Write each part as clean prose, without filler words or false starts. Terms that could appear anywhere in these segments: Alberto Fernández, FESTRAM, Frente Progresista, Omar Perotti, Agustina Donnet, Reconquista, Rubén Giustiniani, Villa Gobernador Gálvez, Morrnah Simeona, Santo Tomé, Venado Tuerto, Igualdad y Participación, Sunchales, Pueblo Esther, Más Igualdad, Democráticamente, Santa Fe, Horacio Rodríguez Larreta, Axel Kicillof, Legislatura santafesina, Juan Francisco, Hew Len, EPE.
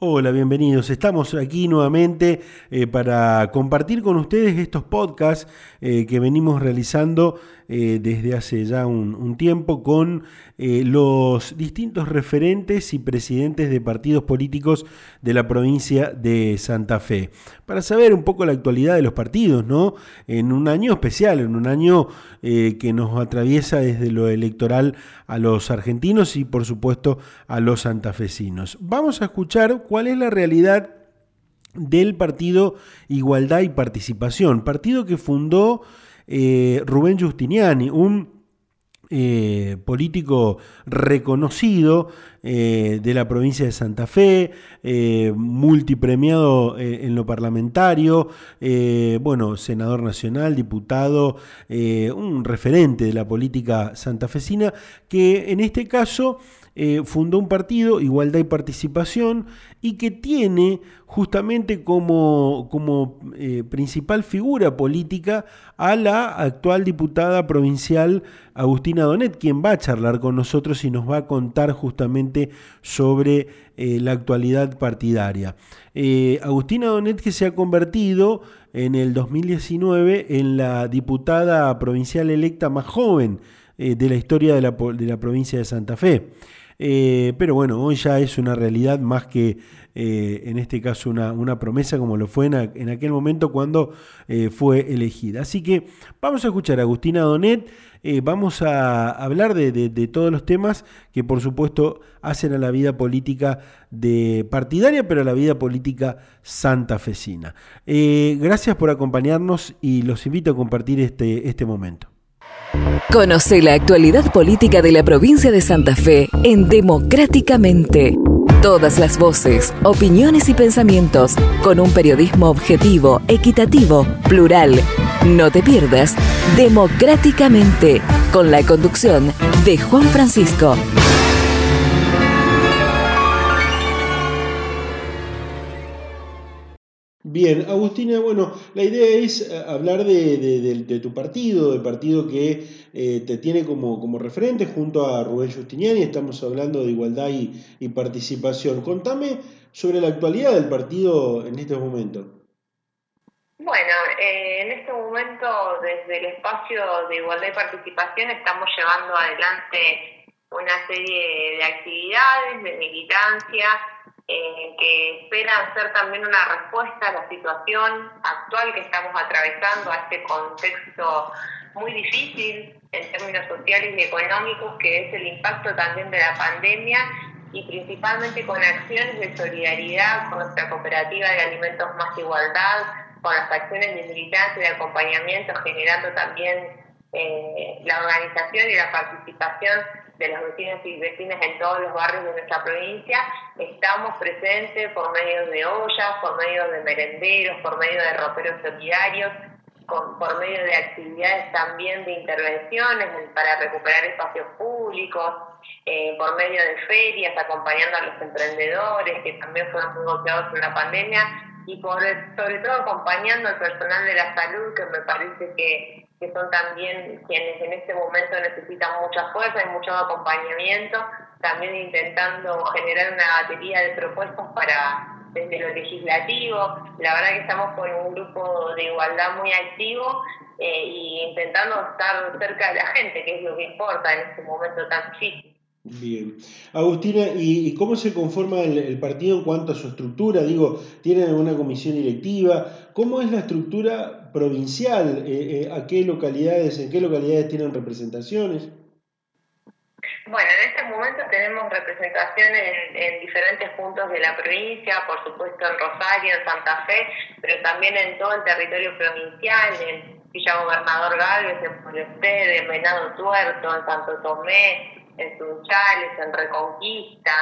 Hola, bienvenidos. Estamos aquí nuevamente para compartir con ustedes estos podcasts que venimos realizando desde hace ya un tiempo con los distintos referentes y presidentes de partidos políticos de la provincia de Santa Fe, para saber un poco la actualidad de los partidos, ¿no? En un año especial, en un año que nos atraviesa desde lo electoral a los argentinos y por supuesto a los santafesinos. Vamos a escuchar cuál es la realidad del partido Igualdad y Participación, partido que fundó Rubén Giustiniani, un político reconocido de la provincia de Santa Fe, multipremiado en lo parlamentario, bueno, senador nacional, diputado, un referente de la política santafesina, que en este caso fundó un partido, Igualdad y Participación, y que tiene justamente como principal figura política a la actual diputada provincial Agustina Donnet, quien va a charlar con nosotros y nos va a contar justamente sobre la actualidad partidaria. Agustina Donnet, que se ha convertido en el 2019 en la diputada provincial electa más joven de la historia de la provincia de Santa Fe. Pero bueno, hoy ya es una realidad más que en este caso una promesa, como lo fue en aquel momento cuando fue elegida. Así que vamos a escuchar a Agustina Donnet, vamos a hablar de todos los temas que por supuesto hacen a la vida política partidaria, pero a la vida política santafesina. Gracias por acompañarnos y los invito a compartir este momento. Conoce la actualidad política de la provincia de Santa Fe en Democráticamente. Todas las voces, opiniones y pensamientos, con un periodismo objetivo, equitativo, plural. No te pierdas Democráticamente, con la conducción de Juan Francisco. Bien, Agustina, bueno, la idea es hablar de tu partido, del partido que te tiene como referente junto a Rubén Giustiniani. Estamos hablando de Igualdad y Participación. Contame sobre la actualidad del partido en este momento. Bueno, en este momento desde el espacio de Igualdad y Participación estamos llevando adelante una serie de actividades, de militancia, que esperan ser también una respuesta a la situación actual que estamos atravesando, a este contexto muy difícil en términos sociales y económicos, que es el impacto también de la pandemia, y principalmente con acciones de solidaridad con nuestra cooperativa de alimentos Más Igualdad, con las acciones de militancia y de acompañamiento, generando también la organización y la participación de los vecinos y vecinas en todos los barrios de nuestra provincia. Estamos presentes por medio de ollas, por medio de merenderos, por medio de roperos solidarios, por medio de actividades también de intervenciones para recuperar espacios públicos, por medio de ferias, acompañando a los emprendedores que también fueron muy golpeados por la pandemia, y sobre todo acompañando al personal de la salud, que me parece que son también quienes en este momento necesitan mucha fuerza y mucho acompañamiento, también intentando generar una batería de propuestas desde lo legislativo. La verdad que estamos con un grupo de Igualdad muy activo y intentando estar cerca de la gente, que es lo que importa en este momento tan difícil. Bien. Agustina, ¿y cómo se conforma el partido en cuanto a su estructura? Digo, ¿tienen una comisión directiva? ¿Cómo es la estructura provincial? ¿En qué localidades tienen representaciones? Bueno, en este momento tenemos representaciones en diferentes puntos de la provincia, por supuesto en Rosario, en Santa Fe, pero también en todo el territorio provincial, en Villa Gobernador Gálvez, en Pueblo Esther, en Venado Tuerto, en Santo Tomé, en Sunchales, en Reconquista.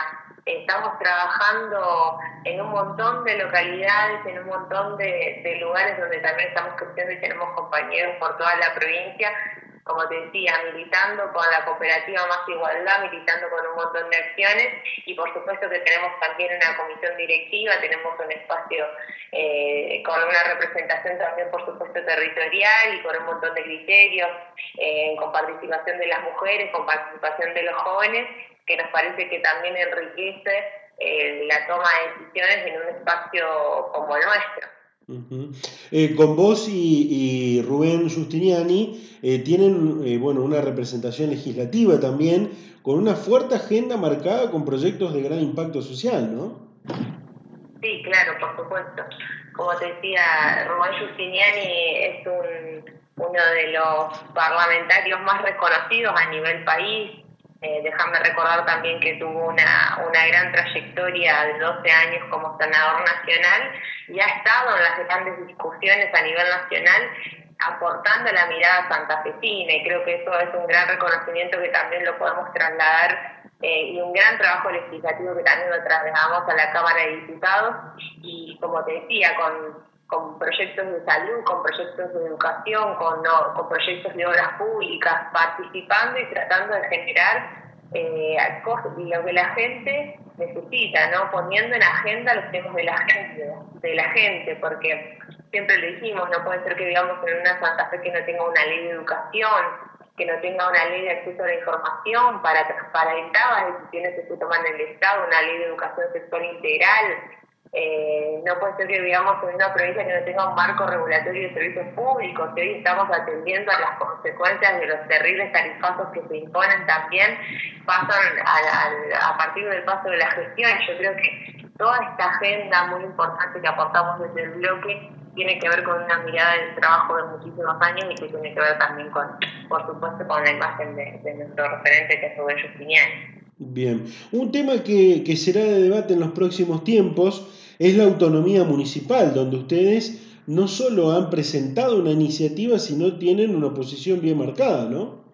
Estamos trabajando en un montón de localidades, en un montón de lugares donde también estamos creciendo y tenemos compañeros por toda la provincia, como te decía, militando con la cooperativa Más Igualdad, militando con un montón de acciones, y por supuesto que tenemos también una comisión directiva, tenemos un espacio con una representación también por supuesto territorial y con un montón de criterios, con participación de las mujeres, con participación de los jóvenes, que nos parece que también enriquece la toma de decisiones en un espacio como el nuestro. Uh-huh. Con vos y Rubén Giustiniani tienen una representación legislativa también, con una fuerte agenda marcada con proyectos de gran impacto social, ¿no? Sí, claro, por supuesto. Como te decía, Rubén Giustiniani es uno de los parlamentarios más reconocidos a nivel país. Déjame recordar también que tuvo una gran trayectoria de 12 años como senador nacional y ha estado en las grandes discusiones a nivel nacional aportando la mirada santafesina, y creo que eso es un gran reconocimiento que también lo podemos trasladar y un gran trabajo legislativo que también lo trasladamos a la Cámara de Diputados, y como te decía, con proyectos de salud, con proyectos de educación, con proyectos de obras públicas, participando y tratando de generar lo que la gente necesita, ¿no? Poniendo en agenda los temas de la gente, porque siempre lo dijimos, no puede ser que vivamos en una Santa Fe que no tenga una ley de educación, que no tenga una ley de acceso a la información para transparentar las decisiones que se toman en el Estado, una ley de educación sexual integral. No puede ser que vivamos en una provincia que no tenga un marco regulatorio de servicios públicos, que hoy estamos atendiendo a las consecuencias de los terribles tarifazos que se imponen también, pasan a partir del paso de las gestiones. Yo creo que toda esta agenda muy importante que aportamos desde el bloque tiene que ver con una mirada del trabajo de muchísimos años y que tiene que ver también con, por supuesto, con la imagen de nuestro referente, que es Rubén Giustiniani. Bien, un tema que será de debate en los próximos tiempos es la autonomía municipal, donde ustedes no solo han presentado una iniciativa, sino tienen una posición bien marcada, ¿no?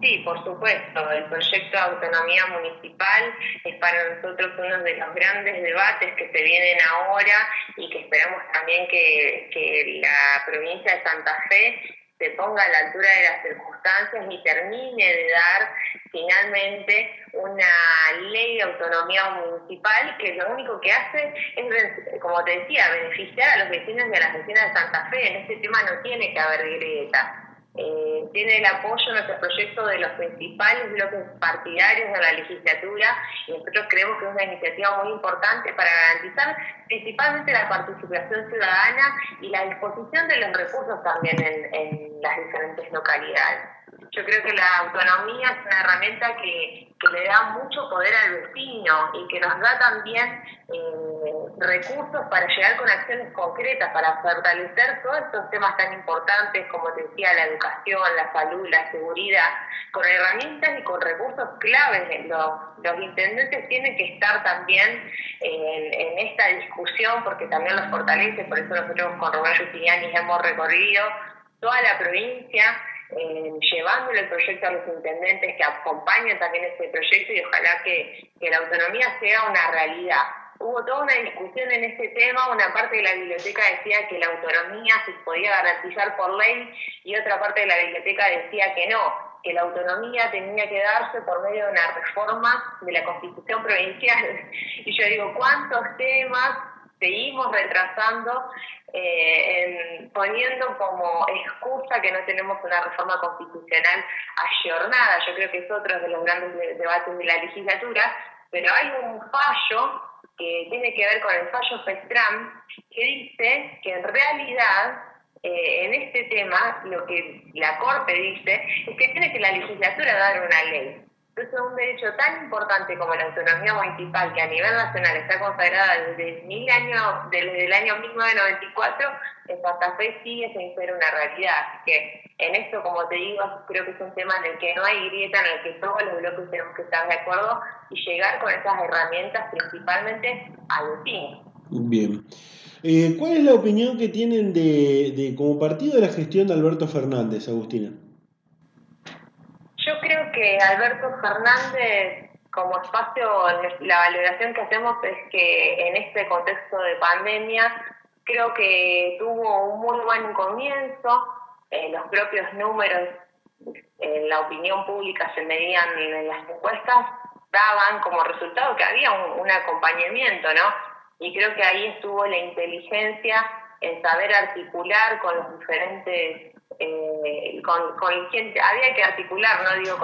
Sí, por supuesto. El proyecto de autonomía municipal es para nosotros uno de los grandes debates que se vienen ahora y que esperamos también que la provincia de Santa Fe se ponga a la altura de las circunstancias y termine de dar finalmente una ley de autonomía municipal que lo único que hace es, como te decía, beneficiar a los vecinos y a las vecinas de Santa Fe. En este tema no tiene que haber grieta. Tiene el apoyo nuestro proyecto de los principales bloques partidarios de la legislatura, y nosotros creemos que es una iniciativa muy importante para garantizar principalmente la participación ciudadana y la disposición de los recursos también en las diferentes localidades. Yo creo que la autonomía es una herramienta que le da mucho poder al vecino y que nos da también recursos para llegar con acciones concretas, para fortalecer todos estos temas tan importantes, como te decía, la educación, la salud, la seguridad, con herramientas y con recursos claves. Los intendentes tienen que estar también en esta discusión, porque también los fortalece. Por eso nosotros con Rubén Giustiniani hemos recorrido toda la provincia, llevándole el proyecto a los intendentes que acompañan también este proyecto, y ojalá que la autonomía sea una realidad. Hubo toda una discusión en este tema, una parte de la biblioteca decía que la autonomía se podía garantizar por ley y otra parte de la biblioteca decía que no, que la autonomía tenía que darse por medio de una reforma de la Constitución provincial. Y yo digo, ¿cuántos temas seguimos retrasando, poniendo como excusa que no tenemos una reforma constitucional ayornada? Yo creo que es otro de los grandes debates de la legislatura, pero hay un fallo que tiene que ver con el fallo FESTRAM, que dice que en realidad en este tema lo que la Corte dice es que tiene que la legislatura dar una ley. Entonces, un derecho tan importante como la autonomía municipal, que a nivel nacional está consagrada desde el año 1994, en Santa Fe sigue sin ser una realidad. Así que en esto, como te digo, creo que es un tema en el que no hay grieta, en el que todos los bloques tenemos que estar de acuerdo y llegar con esas herramientas principalmente al fin. Bien. ¿Cuál es la opinión que tienen de como partido de la gestión de Alberto Fernández, Agustina? Yo creo que Alberto Fernández, como espacio, la valoración que hacemos es que en este contexto de pandemia, creo que tuvo un muy buen comienzo. Los propios números en la opinión pública se medían en las encuestas, daban como resultado que había un acompañamiento, ¿no? Y creo que ahí estuvo la inteligencia en saber articular con los diferentes... con gente, había que articular, no digo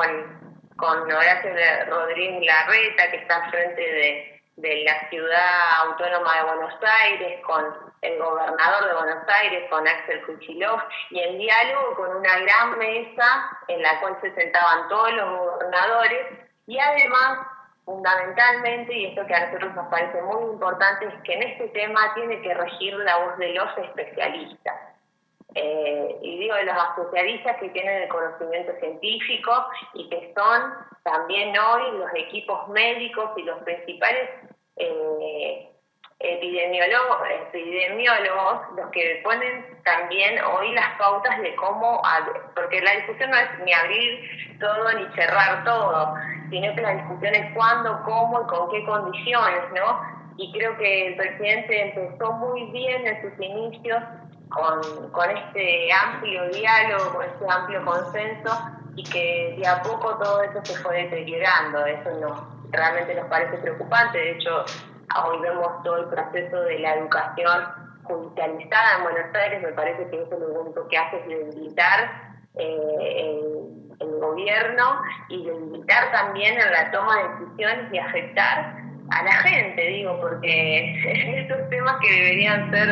con Horacio Rodríguez Larreta, que está al frente de la ciudad autónoma de Buenos Aires, con el gobernador de Buenos Aires, con Axel Kicillof, y en diálogo con una gran mesa en la cual se sentaban todos los gobernadores, y además, fundamentalmente, y esto que a nosotros nos parece muy importante, es que en este tema tiene que regir la voz de los especialistas. Y digo de los especialistas que tienen el conocimiento científico y que son también hoy los equipos médicos y los principales epidemiólogos, los que ponen también hoy las pautas de cómo, porque la discusión no es ni abrir todo ni cerrar todo, sino que la discusión es cuándo, cómo y con qué condiciones, ¿no? Y creo que el presidente empezó muy bien en sus inicios con este amplio diálogo, con este amplio consenso, y que de a poco todo eso se fue deteriorando. Eso realmente nos parece preocupante. De hecho, hoy vemos todo el proceso de la educación judicializada en Buenos Aires. Me parece que eso lo único que hace es debilitar el gobierno y debilitar también en la toma de decisiones y afectar a la gente, digo, porque estos temas que deberían ser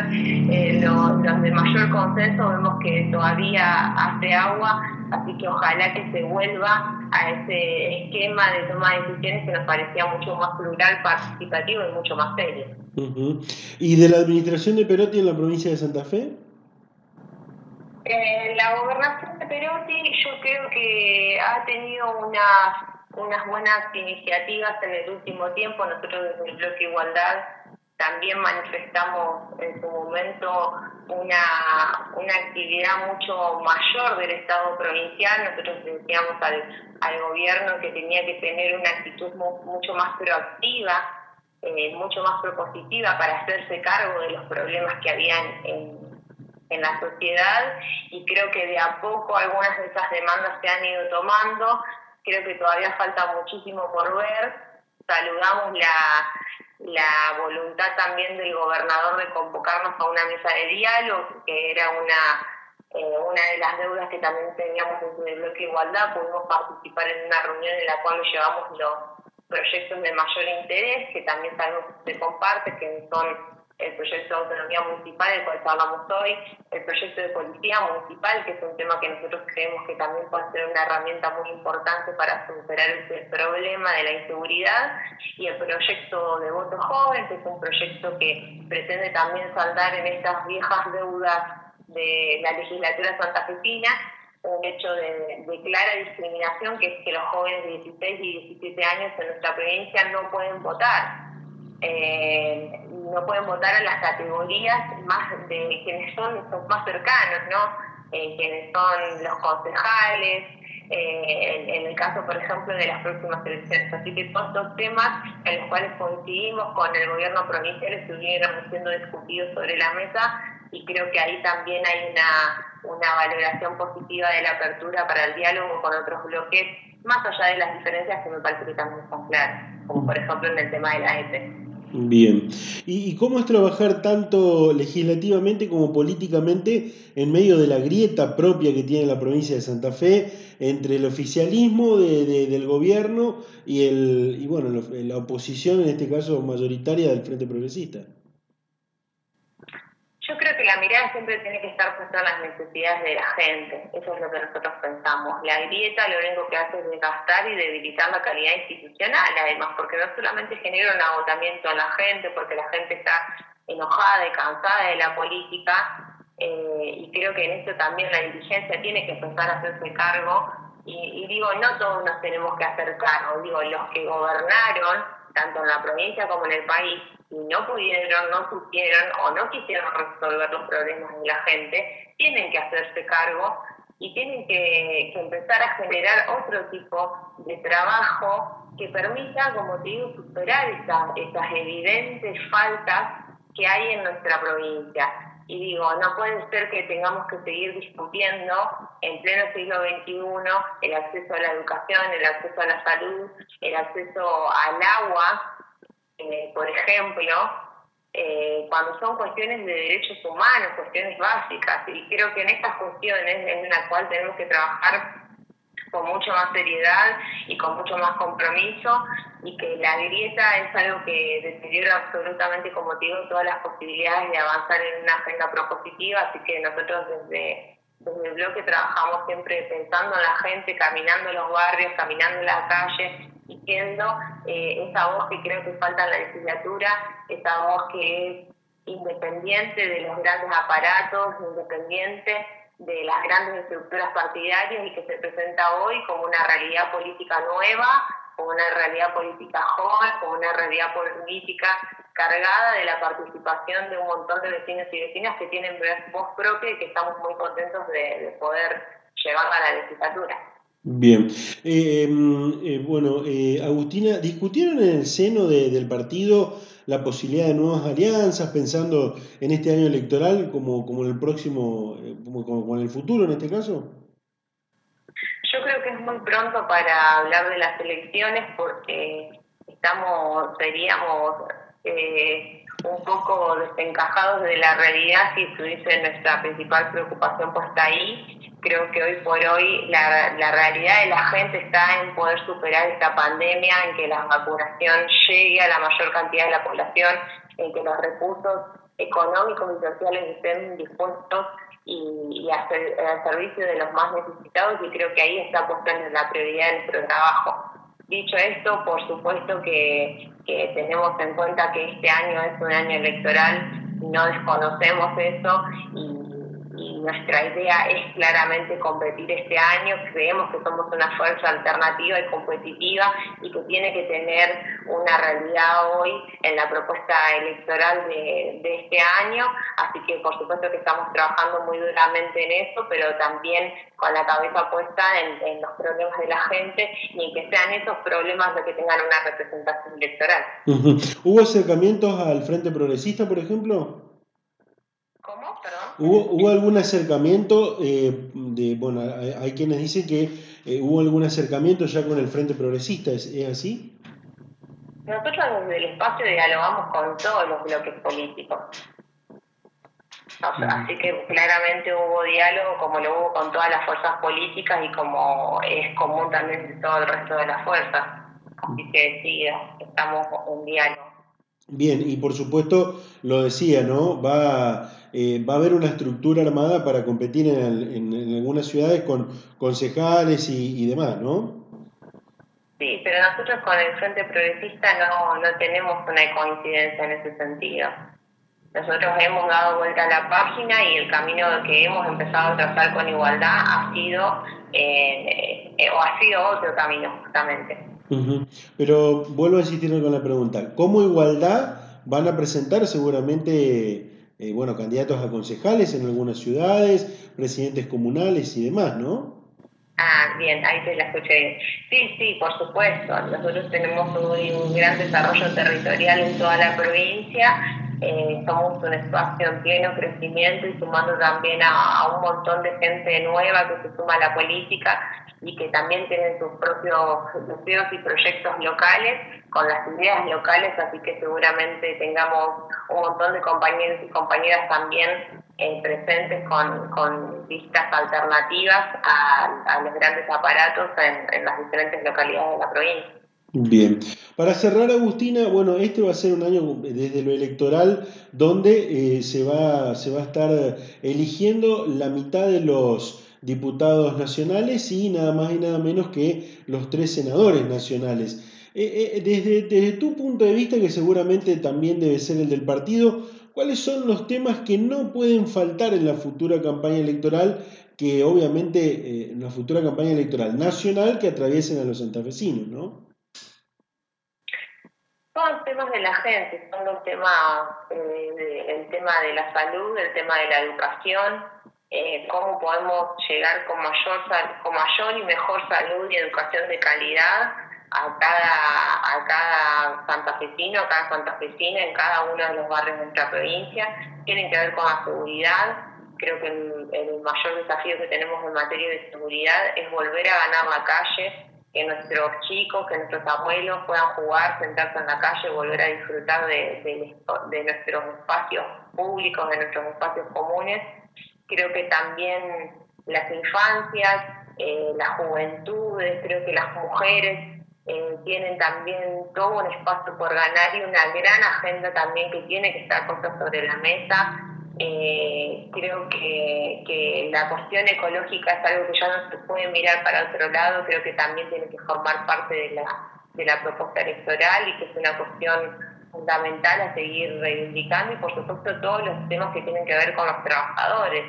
los de mayor consenso vemos que todavía hace agua, así que ojalá que se vuelva a ese esquema de toma de decisiones que nos parecía mucho más plural, participativo y mucho más serio. Uh-huh. ¿Y de la administración de Perotti en la provincia de Santa Fe? La gobernación de Perotti yo creo que ha tenido unas buenas iniciativas en el último tiempo. Nosotros desde el Bloque Igualdad también manifestamos en su momento una actividad mucho mayor del Estado provincial. Nosotros decíamos al gobierno que tenía que tener una actitud mucho más proactiva, mucho más propositiva para hacerse cargo de los problemas que habían en la sociedad, y creo que de a poco algunas de esas demandas se han ido tomando. Creo que todavía falta muchísimo por ver. Saludamos la voluntad también del gobernador de convocarnos a una mesa de diálogo, que era una de las deudas que también teníamos desde el Bloque Igualdad. Pudimos participar en una reunión en la cual llevamos los proyectos de mayor interés, que también sabemos que se comparten, que son el proyecto de autonomía municipal, del cual hablamos hoy, el proyecto de policía municipal, que es un tema que nosotros creemos que también puede ser una herramienta muy importante para superar el problema de la inseguridad, y el proyecto de voto joven, que es un proyecto que pretende también saldar en estas viejas deudas de la legislatura santafesina, un hecho de clara discriminación, que es que los jóvenes de 16 y 17 años en nuestra provincia no pueden votar. No pueden votar a las categorías más de quienes son más cercanos, ¿no? Quienes son los concejales, en el caso, por ejemplo, de las próximas elecciones. Así que todos estos temas en los cuales coincidimos con el gobierno provincial estuvieron siendo discutidos sobre la mesa, y creo que ahí también hay una valoración positiva de la apertura para el diálogo con otros bloques, más allá de las diferencias que me parece que también son claras, como por ejemplo en el tema de la EPE. Bien. ¿Y cómo es trabajar tanto legislativamente como políticamente en medio de la grieta propia que tiene la provincia de Santa Fe entre el oficialismo del gobierno y la oposición, en este caso mayoritaria, del Frente Progresista? Yo creo que la mirada siempre tiene que estar puesta en las necesidades de la gente. Eso es lo que nosotros pensamos. La grieta lo único que hace es desgastar y debilitar la calidad institucional, además, porque no solamente genera un agotamiento a la gente, porque la gente está enojada y cansada de la política, y creo que en esto también la dirigencia tiene que empezar a hacerse cargo, y digo, no todos nos tenemos que hacer cargo, digo, los que gobernaron, tanto en la provincia como en el país, y no pudieron, no supieron o no quisieron resolver los problemas de la gente, tienen que hacerse cargo y tienen que empezar a generar otro tipo de trabajo que permita, como te digo, superar esas evidentes faltas que hay en nuestra provincia. Y digo, no puede ser que tengamos que seguir discutiendo en pleno siglo XXI el acceso a la educación, el acceso a la salud, el acceso al agua, por ejemplo, cuando son cuestiones de derechos humanos, cuestiones básicas. Y creo que en estas cuestiones en las cuales tenemos que trabajar con mucha más seriedad y con mucho más compromiso, y que la grieta es algo que deteriora absolutamente, como te digo, todas las posibilidades de avanzar en una agenda propositiva. Así que nosotros desde el bloque trabajamos siempre pensando en la gente, caminando los barrios, caminando las calles, y siendo esa voz que creo que falta en la legislatura, esa voz que es independiente de los grandes aparatos, independiente de las grandes estructuras partidarias, y que se presenta hoy como una realidad política nueva, como una realidad política joven, como una realidad política cargada de la participación de un montón de vecinos y vecinas que tienen voz propia y que estamos muy contentos de poder llevarla a la legislatura. Bien. Agustina, ¿discutieron en el seno del partido la posibilidad de nuevas alianzas, pensando en este año electoral como en el próximo, como en el futuro en este caso? Yo creo que es muy pronto para hablar de las elecciones, porque seríamos un poco desencajados de la realidad si estuviese nuestra principal preocupación puesta ahí. Creo que hoy por hoy la realidad de la gente está en poder superar esta pandemia, en que la vacunación llegue a la mayor cantidad de la población, en que los recursos económicos y sociales estén dispuestos y al servicio de los más necesitados, y creo que ahí está puesta la prioridad de nuestro trabajo. Dicho esto, por supuesto que tenemos en cuenta que este año es un año electoral, no desconocemos eso, y nuestra idea es claramente competir este año. Creemos que somos una fuerza alternativa y competitiva, y que tiene que tener una realidad hoy en la propuesta electoral de este año. Así que por supuesto que estamos trabajando muy duramente en eso, pero también con la cabeza puesta en los problemas de la gente, y en que sean esos problemas los que tengan una representación electoral. ¿Hubo acercamientos al Frente Progresista, por ejemplo? ¿Hubo algún acercamiento? Hay quienes dicen que hubo algún acercamiento ya con el Frente Progresista, ¿es así? Nosotros desde el espacio dialogamos con todos los bloques políticos. Así que claramente hubo diálogo, como lo hubo con todas las fuerzas políticas y como es común también de todo el resto de las fuerzas. Así que sí, estamos en diálogo. Bien, y por supuesto, lo decía, ¿no? Va a haber una estructura armada para competir en algunas ciudades con concejales y demás, ¿no? Sí, pero nosotros con el Frente Progresista no tenemos una coincidencia en ese sentido. Nosotros hemos dado vuelta a la página, y el camino que hemos empezado a trazar con Igualdad ha sido otro camino, justamente. Uh-huh. Pero vuelvo a insistir con la pregunta, ¿cómo Igualdad van a presentar seguramente candidatos a concejales en algunas ciudades, presidentes comunales y demás, ¿no? Ah, bien, ahí te la escuché bien. Sí, por supuesto. Nosotros tenemos un gran desarrollo territorial en toda la provincia. Somos un espacio en pleno crecimiento, y sumando también a un montón de gente nueva que se suma a la política y que también tienen sus propios deseos y proyectos locales, con las ideas locales, así que seguramente tengamos un montón de compañeros y compañeras también presentes con vistas alternativas a los grandes aparatos en las diferentes localidades de la provincia. Bien. Para cerrar, Agustina, este va a ser un año desde lo electoral donde se va a estar eligiendo la mitad de los diputados nacionales y nada más y nada menos que los 3 senadores nacionales. Desde tu punto de vista, que seguramente también debe ser el del partido, ¿cuáles son los temas que no pueden faltar en la futura campaña electoral, que obviamente en la futura campaña electoral nacional que atraviesen a los santafesinos, ¿no? Son los temas de la gente, son los temas, el tema de la salud, el tema de la educación, cómo podemos llegar con mayor y mejor salud y educación de calidad a cada santafesino, a cada santafesina, en cada uno de los barrios de nuestra provincia. Tienen que ver con la seguridad. Creo que el mayor desafío que tenemos en materia de seguridad es volver a ganar la calle, que nuestros chicos, que nuestros abuelos puedan jugar, sentarse en la calle, volver a disfrutar de nuestros espacios públicos, de nuestros espacios comunes. Creo que también las infancias, las juventudes, creo que las mujeres tienen también todo un espacio por ganar y una gran agenda también que tiene que estar puesta sobre la mesa. Creo que la cuestión ecológica es algo que ya no se puede mirar para otro lado, creo que también tiene que formar parte de la propuesta electoral y que es una cuestión fundamental a seguir reivindicando, y por supuesto todos los temas que tienen que ver con los trabajadores,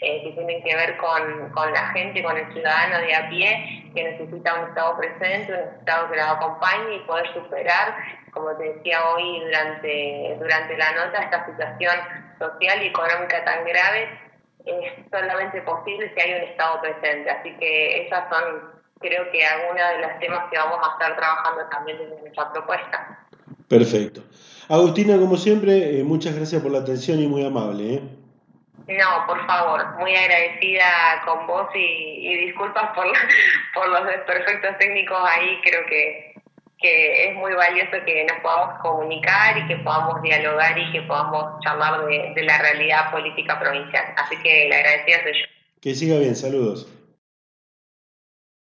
que tienen que ver con la gente, con el ciudadano de a pie, que necesita un Estado presente, un Estado que los acompañe y poder superar, como te decía hoy durante la nota, esta situación social y económica tan grave es solamente posible si hay un Estado presente. Así que esas son, creo que, algunas de los temas que vamos a estar trabajando también desde nuestra propuesta. Perfecto. Agustina, como siempre, muchas gracias por la atención y muy amable, ¿eh? No, por favor, muy agradecida con vos y disculpas por los desperfectos técnicos ahí. Creo que es muy valioso que nos podamos comunicar y que podamos dialogar y que podamos charlar de la realidad política provincial. Así que la agradecida soy yo. Que siga bien, saludos.